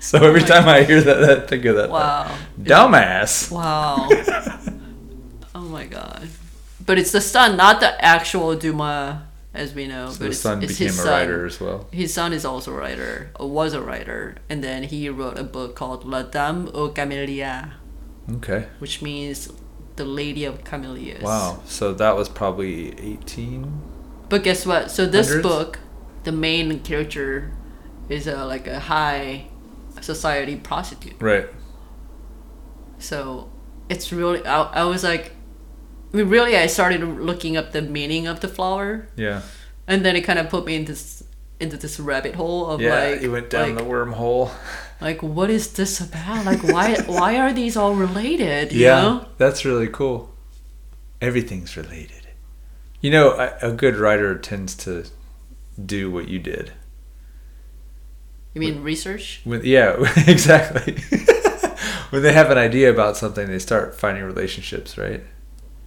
So every oh time God. I hear that, I think of that. Wow. Like, dumbass. Wow. Oh my God. But it's the son, not the actual Dumas, as we know. So but the it's, son it's became his a writer son. As well. His son is also a writer, or was a writer. And then he wrote a book called La Dame aux Camélias. Okay. Which means the Lady of Camellias. Wow. So that was probably eighteen. But guess what? So this Hundreds? book, the main character is a, like a high society prostitute. Right. So it's really, I, I was like, I mean, really, I started looking up the meaning of the flower. Yeah. And then it kind of put me into this, into this rabbit hole of yeah, like. Yeah, you went down like, the wormhole. Like, what is this about? Like, why why are these all related? You yeah, know? That's really cool. Everything's related. You know, a good writer tends to do what you did. You mean when, research? When, yeah, exactly. When they have an idea about something, they start finding relationships, right?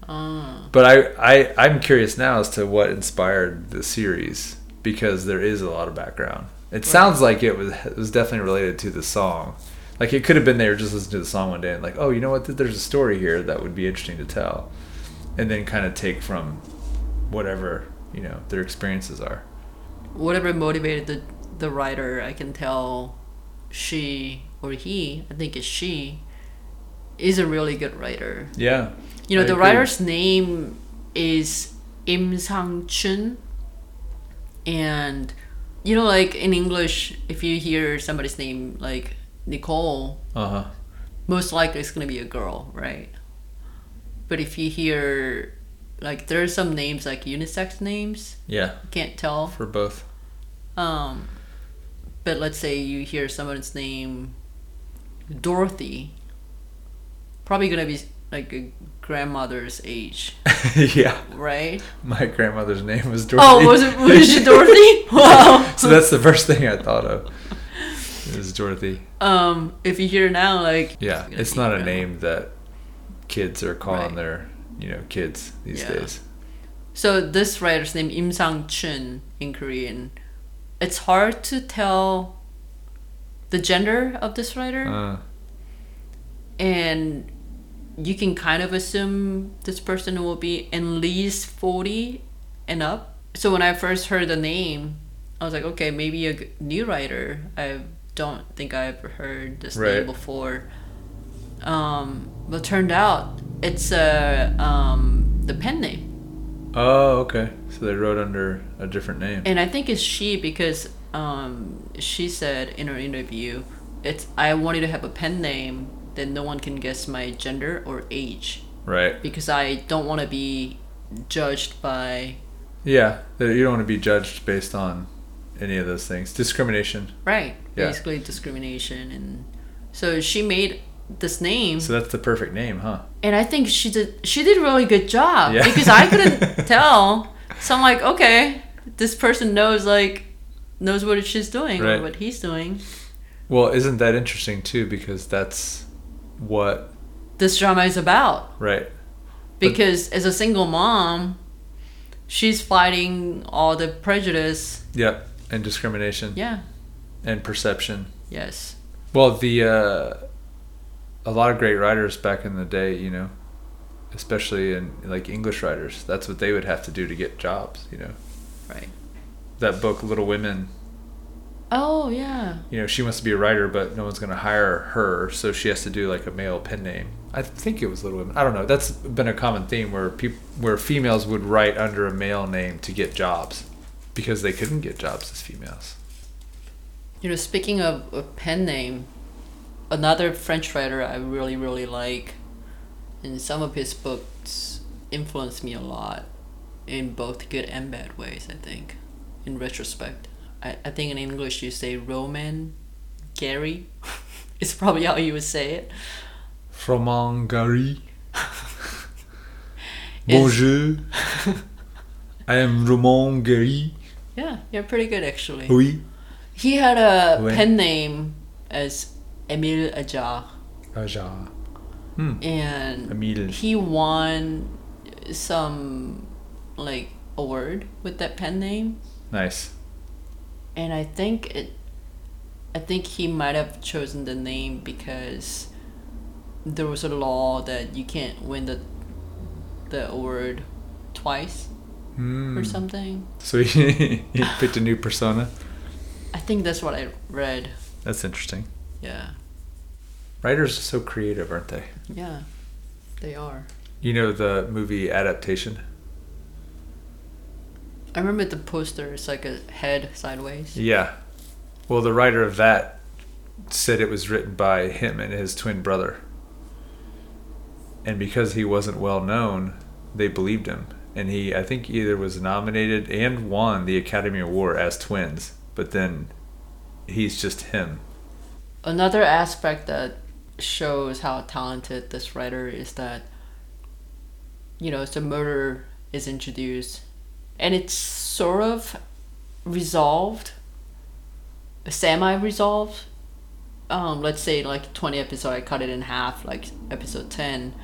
Uh. But I, I, I'm curious now as to what inspired the series, because there is a lot of background. It right. sounds like it was, it was definitely related to the song. Like, it could have been they were just listening to the song one day and like, oh, you know what? There's a story here that would be interesting to tell. And then kind of take from... whatever, you know, their experiences are. Whatever motivated the the writer, I can tell she or he, I think it's she, is a really good writer. Yeah. You know, I the agree. Writer's name is Im Sang-chun. And, you know, like in English, if you hear somebody's name like Nicole, uh-huh. most likely it's going to be a girl, right? But if you hear... like there are some names like unisex names. Yeah. Can't tell. For both. Um, but let's say you hear someone's name, Dorothy. Probably gonna be like a grandmother's age. Yeah. Right. My grandmother's name was Dorothy. Oh, was it? Was she Dorothy? Wow. So that's the first thing I thought of. Is Dorothy. Um, if you hear now, like. Yeah, it's, it's not a grandma. Name that kids are calling right. their. You know, kids these yeah. days. So this writer's name, Im Sang-chun in Korean. It's hard to tell the gender of this writer. Uh. And you can kind of assume this person will be at least forty and up. So when I first heard the name, I was like, okay, maybe a new writer. I don't think I've heard this right. name before. Um, but it turned out it's uh, um, the pen name. Oh, okay. So they wrote under a different name. And I think it's she because um, she said in her interview, "It's I wanted to have a pen name that no one can guess my gender or age." Right. Because I don't want to be judged by... Yeah, you don't want to be judged based on any of those things. Discrimination. Right. Yeah. Basically discrimination. And so she made... this name. So that's the perfect name, huh? And I think she did she did a really good job yeah. because I couldn't tell. So I'm like, okay, this person knows like knows what she's doing, right, or what he's doing. Well, isn't that interesting too? Because that's what this drama is about, right? Because but, as a single mom, she's fighting all the prejudice. Yep, yeah, and discrimination. Yeah, and perception. Yes. Well, the uh, a lot of great writers back in the day, you know, especially in like English writers, that's what they would have to do to get jobs, you know. Right. That book, Little Women. Oh yeah. You know, she wants to be a writer, but no one's going to hire her, so she has to do like a male pen name. I think it was Little Women. I don't know. That's been a common theme where people, where females would write under a male name to get jobs, because they couldn't get jobs as females. You know, speaking of a pen name, another French writer I really really like, and some of his books influenced me a lot, in both good and bad ways. I think, in retrospect. I think in English you say Romain Gary. It's probably how you would say it. Romain Gary. Bonjour. I am Romain Gary. Yeah, you're pretty good actually. Oui. He had a oui. pen name as Emil Ajar. Ajar. Hmm. And Emil. He won some like award with that pen name. Nice. And I think it, I think he might have chosen the name because there was a law that you can't win the the award twice mm. or something. So he, he picked a new persona? I think that's what I read. That's interesting. Yeah. Writers are so creative, aren't they? Yeah, they are. You know the movie Adaptation? I remember the poster, it's like a head sideways. Yeah. Well, the writer of that said it was written by him and his twin brother. And because he wasn't well known, they believed him. And he, I think, either was nominated and won the Academy Award as twins. But then he's just him. Another aspect that shows how talented this writer is that, you know, so murder is introduced. And it's sort of resolved, semi-resolved. Um, let's say like twenty episodes, I cut it in half, like episode ten.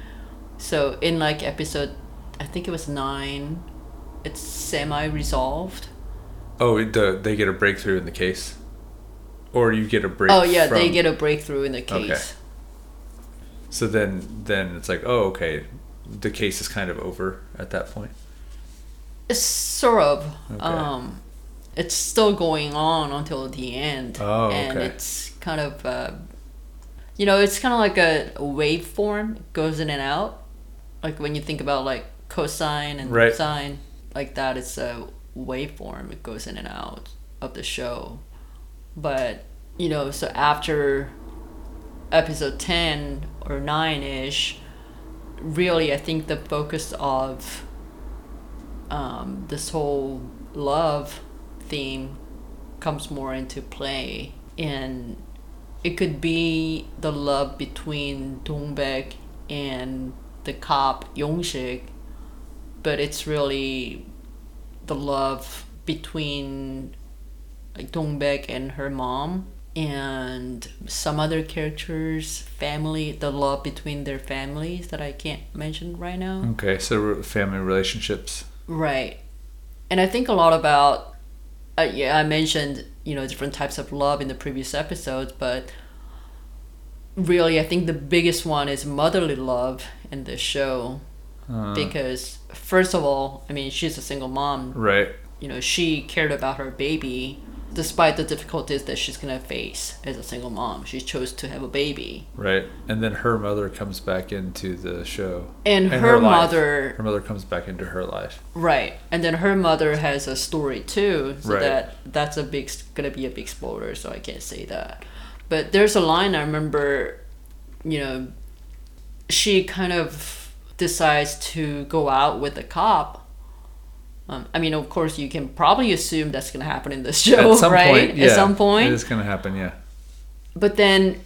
So in like episode, I think it was nine, it's semi-resolved. Oh, it, uh, they get a breakthrough in the case? Or you get a breakthrough? Oh yeah, from... they get a breakthrough in the case. Okay. So then, then it's like, oh, okay, the case is kind of over at that point. Sort of. Okay. Um, it's still going on until the end. Oh, okay. And it's kind of, uh, you know, it's kind of like a waveform. It goes in and out. Like when you think about like cosine and right. sine, like that, it's a waveform. It goes in and out of the show. But, you know, so after episode ten or nine-ish, really I think the focus of... Um, this whole love theme comes more into play, and it could be the love between Dongbaek and the cop Yongshik, but it's really the love between like, Dongbaek and her mom and some other characters' family, the love between their families that I can't mention right now. Okay, so family relationships. Right. And I think a lot about, uh, yeah, I mentioned, you know, different types of love in the previous episodes, but really I think the biggest one is motherly love in this show. Uh, because first of all, I mean, she's a single mom. Right. You know, she cared about her baby despite the difficulties that she's going to face as a single mom. She chose to have a baby. Right. And then her mother comes back into the show. And, and her, her mother... Her mother comes back into her life. Right. And then her mother has a story too. So right. that that's a big going to be a big spoiler, so I can't say that. But there's a line I remember, you know, she kind of decides to go out with a cop. Um, I mean, of course, you can probably assume that's going to happen in this show, right? At some right? point, yeah. At some point. It is going to happen, yeah. But then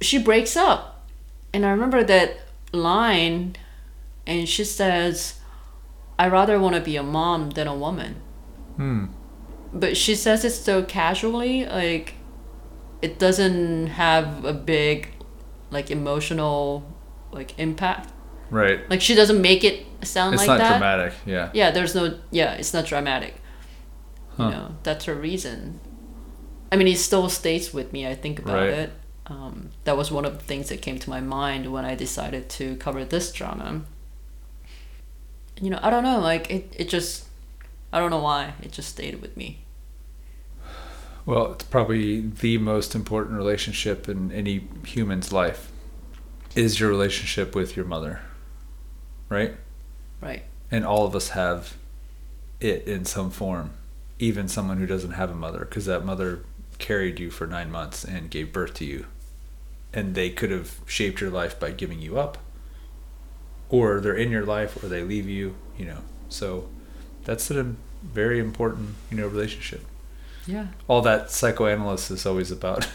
she breaks up. And I remember that line, and she says, I rather want to be a mom than a woman. Hmm. But she says it so casually, like it doesn't have a big, like, emotional, like, impact. Right. Like, she doesn't make it sound it's like that. It's not dramatic. Yeah. Yeah. There's no. Yeah. It's not dramatic. Huh. You know, that's her reason. I mean, it still stays with me. I think about right. it. Um, that was one of the things that came to my mind when I decided to cover this drama. You know, I don't know. Like, it, it just, I don't know why. It just stayed with me. Well, it's probably the most important relationship in any human's life is your relationship with your mother. Right? Right. And all of us have it in some form. Even someone who doesn't have a mother, because that mother carried you for nine months and gave birth to you. And they could have shaped your life by giving you up. Or they're in your life, or they leave you, you know. So that's a very important, you know, relationship. Yeah. All that psychoanalysis is always about.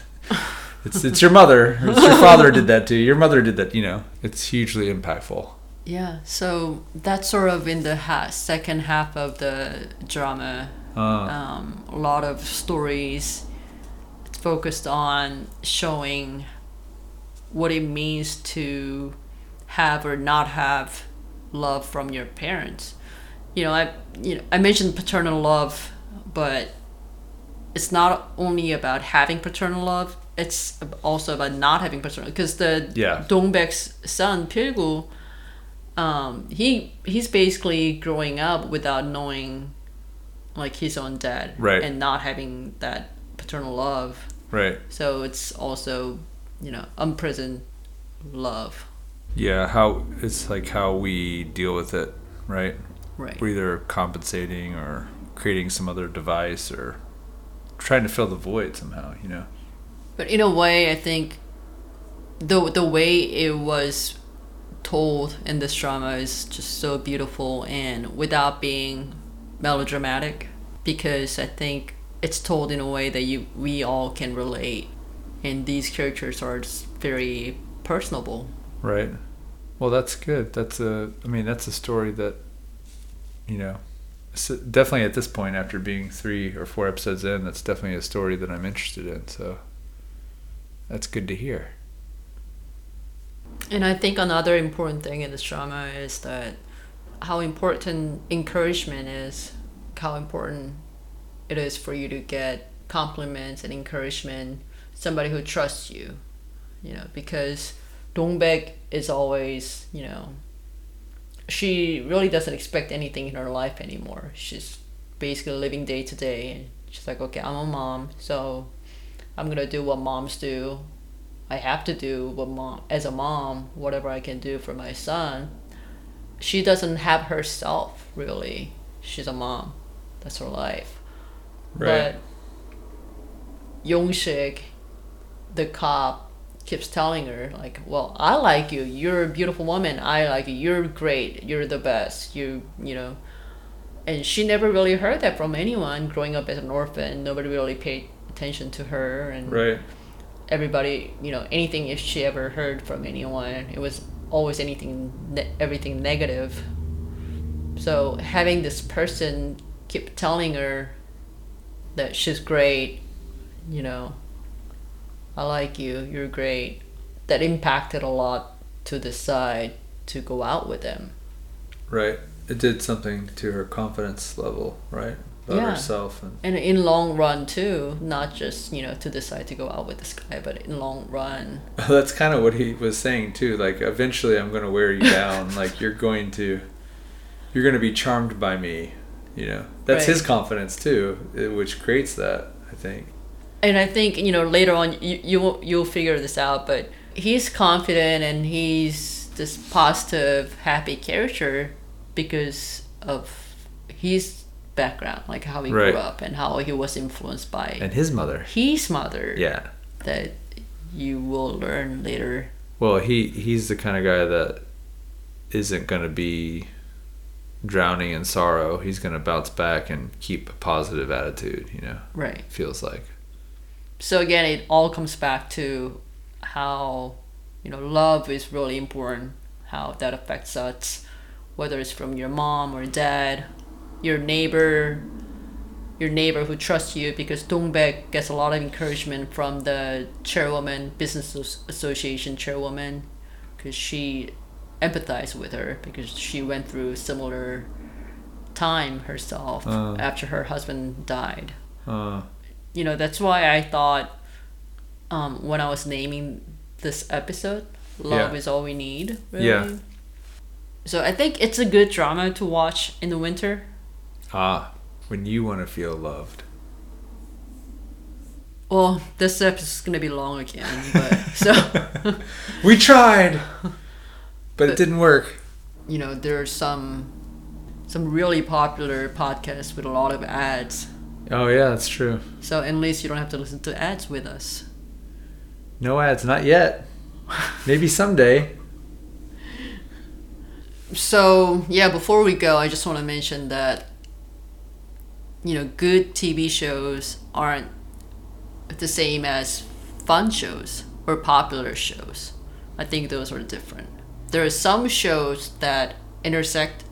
it's it's your mother. It's your father did that to you. Your mother did that, you know. It's hugely impactful. Yeah. So that's sort of in the ha- second half of the drama. Uh, um, a lot of stories focused on showing what it means to have or not have love from your parents. You know, I you know I mentioned paternal love, but it's not only about having paternal love, it's also about not having paternal, because the yeah. Dongbaek's son, Pilgu, um, he he's basically growing up without knowing, like, his own dad, right. and not having that paternal love. Right. So it's also, you know, imprisoned love. Yeah, how it's like how we deal with it, right? Right. We're either compensating or creating some other device or trying to fill the void somehow, you know. But in a way, I think the the way it was told in this drama is just so beautiful and without being melodramatic, because I think it's told in a way that you we all can relate, and these characters are just very personable. Right. Well, that's good. That's a. I mean, that's a story that, you know, definitely at this point, after being three or four episodes in, that's definitely a story that I'm interested in. So that's good to hear. And I think another important thing in this drama is that how important encouragement is, how important it is for you to get compliments and encouragement, somebody who trusts you, you know, because Dongbaek is always, you know, she really doesn't expect anything in her life anymore. She's basically living day to day, and she's like, okay, I'm a mom, so I'm gonna do what moms do. I have to do what mom, as a mom, whatever I can do for my son. She doesn't have herself, really. She's a mom. That's her life. Right. But Yongshik, the cop, keeps telling her, like, well, I like you. You're a beautiful woman. I like you. You're great. You're the best. You, you know. And she never really heard that from anyone growing up as an orphan. Nobody really paid attention to her. And right. everybody, you know, anything if she ever heard from anyone, it was always anything, ne- everything negative. So having this person keep telling her that she's great, you know, I like you, you're great, that impacted a lot to decide to go out with him. Right. It did something to her confidence level, right? About yeah. herself. And-, and in long run too, not just, you know, to decide to go out with this guy, but in long run. That's kind of what he was saying too. Like, eventually I'm going to wear you down. Like, you're going to, you're going to be charmed by me, you know. That's right. His confidence too, which creates that, I think. And I think, you know, later on you, you you'll figure this out, but he's confident and he's this positive, happy character because of his background, like how he right. grew up and how he was influenced by and his mother his mother yeah that you will learn later. Well, he he's the kind of guy that isn't going to be drowning in sorrow. He's going to bounce back and keep a positive attitude, you know. Right. Feels like. So again, it all comes back to how, you know, love is really important, how that affects us, whether it's from your mom or dad, your neighbor, your neighbor who trusts you, because Dongbaek gets a lot of encouragement from the chairwoman, business association chairwoman, because she empathized with her because she went through similar time herself uh, after her husband died. Uh, you know, that's why I thought um, when I was naming this episode, love yeah. is all we need, really. Yeah. So I think it's a good drama to watch in the winter. Ah. When you want to feel loved. Well, this episode's going to be long again, but so. We tried, but, but it didn't work. You know, there are some some really popular podcasts with a lot of ads. Oh, yeah, that's true. So at least you don't have to listen to ads with us. No ads, not yet. Maybe someday. So, yeah, before we go, I just want to mention that, you know, good T V shows aren't the same as fun shows or popular shows. I think those are different. There are some shows that intersect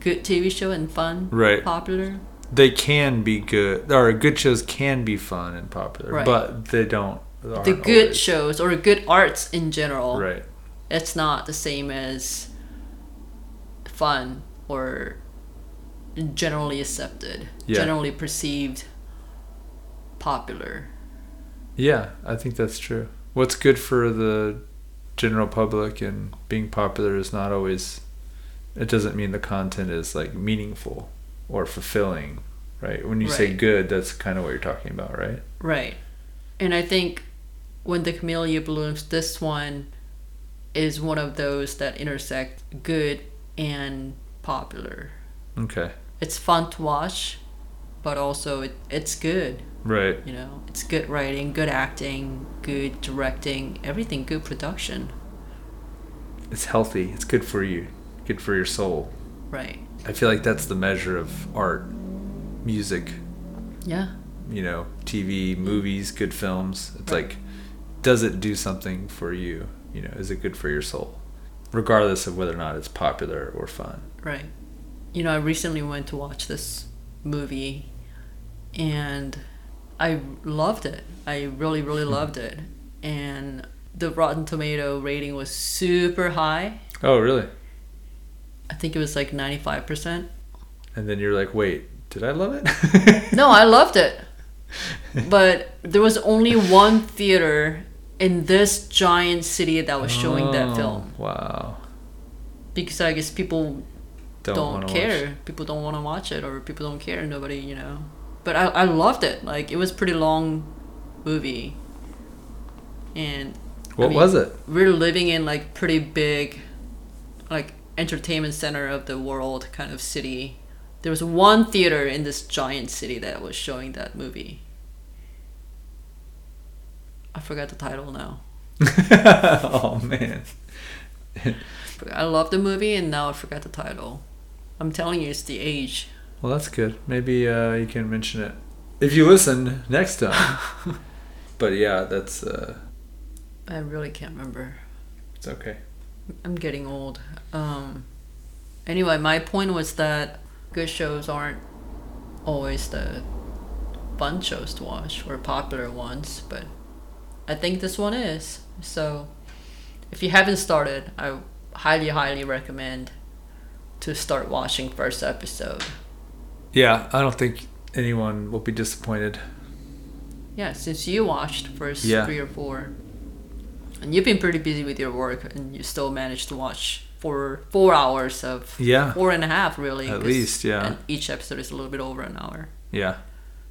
good T V show and fun, right. popular. They can be good, or good shows can be fun and popular, right. but they don't. The good always. Shows or good arts in general, right. it's not the same as fun or generally accepted, yeah. generally perceived popular. Yeah, I think that's true. What's good for the general public and being popular is not always, it doesn't mean the content is like meaningful or fulfilling, right? When you right. say good, that's kind of what you're talking about, right? Right. And I think When the Camellia Blooms, this one is one of those that intersect good and popular. Okay. It's fun to watch, but also it, it's good. Right. You know, it's good writing, good acting, good directing, everything, good production. It's healthy. It's good for you. Good for your soul. Right. I feel like that's the measure of art, music. Yeah. You know, T V, movies, good films. It's right. like, does it do something for you? You know, is it good for your soul? Regardless of whether or not it's popular or fun. Right. You know, I recently went to watch this movie and I loved it. I really, really loved it. And the Rotten Tomato rating was super high. Oh, really? I think it was like ninety-five percent. And then you're like, wait, did I love it? No, I loved it. But there was only one theater in this giant city that was showing oh, that film. Wow. Because I guess people... Don't, don't care watch. People don't want to watch it, or people don't care, nobody, you know. But I, I loved it. Like, it was a pretty long movie, and what I mean, was it we're living in like pretty big like entertainment center of the world kind of city. There was one theater in this giant city that was showing that movie. I forgot the title now. Oh man. I loved the movie and now I forgot the title. I'm telling you, it's the age. Well, that's good. Maybe uh, you can mention it if you listen next time. But yeah, that's... Uh... I really can't remember. It's okay. I'm getting old. Um, anyway, my point was that good shows aren't always the fun shows to watch or popular ones, but I think this one is. So if you haven't started, I highly, highly recommend to start watching first episode. Yeah, I don't think anyone will be disappointed. Yeah, since you watched first yeah. three or four, and you've been pretty busy with your work, and you still managed to watch four four hours of yeah four and a half really at least yeah. And each episode is a little bit over an hour. Yeah.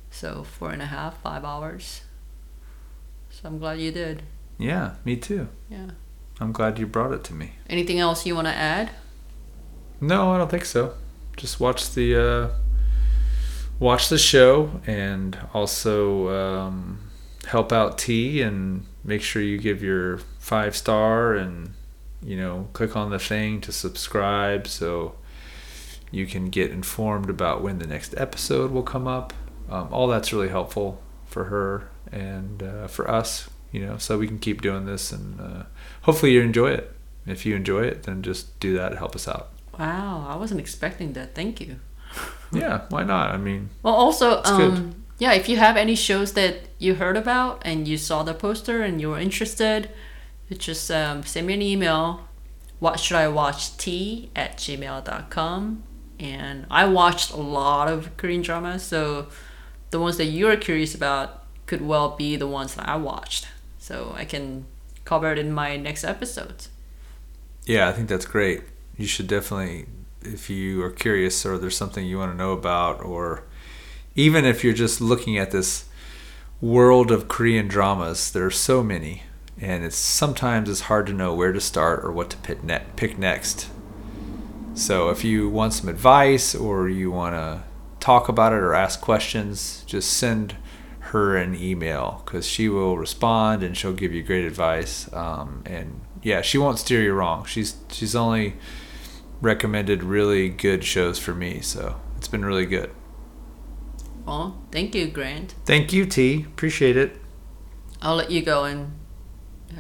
So four and a half, five hours. So I'm glad you did. Yeah, me too. Yeah. I'm glad you brought it to me. Anything else you want to add? No, I don't think so. Just watch the uh, watch the show, and also um, help out T, and make sure you give your five star, and you know, click on the thing to subscribe so you can get informed about when the next episode will come up. Um, all that's really helpful for her and uh, for us. You know, so we can keep doing this, and uh, hopefully you enjoy it. If you enjoy it, then just do that to help us out. Wow, I wasn't expecting that. Thank you. Yeah, why not? I mean, well, also, it's um, good. Yeah, if you have any shows that you heard about and you saw the poster and you were interested, just um, send me an email, what should I watch t at gmail dot com. And I watched a lot of Korean dramas, so the ones that you're curious about could well be the ones that I watched, so I can cover it in my next episode. Yeah, I think that's great. You should definitely, if you are curious or there's something you want to know about, or even if you're just looking at this world of Korean dramas, there are so many, and it's sometimes it's hard to know where to start or what to pick, ne- pick next. So if you want some advice or you want to talk about it or ask questions, just send her an email, because she will respond and she'll give you great advice. Um, and yeah, she won't steer you wrong. She's she's only recommended really good shows for me, so it's been really good. Well, thank you, Grant. Thank you, T. Appreciate it. I'll let you go and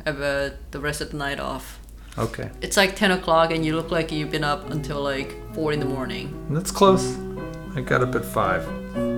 have uh, the rest of the night off. Okay. It's like ten o'clock and you look like you've been up until like four in the morning. That's close. I got up at five.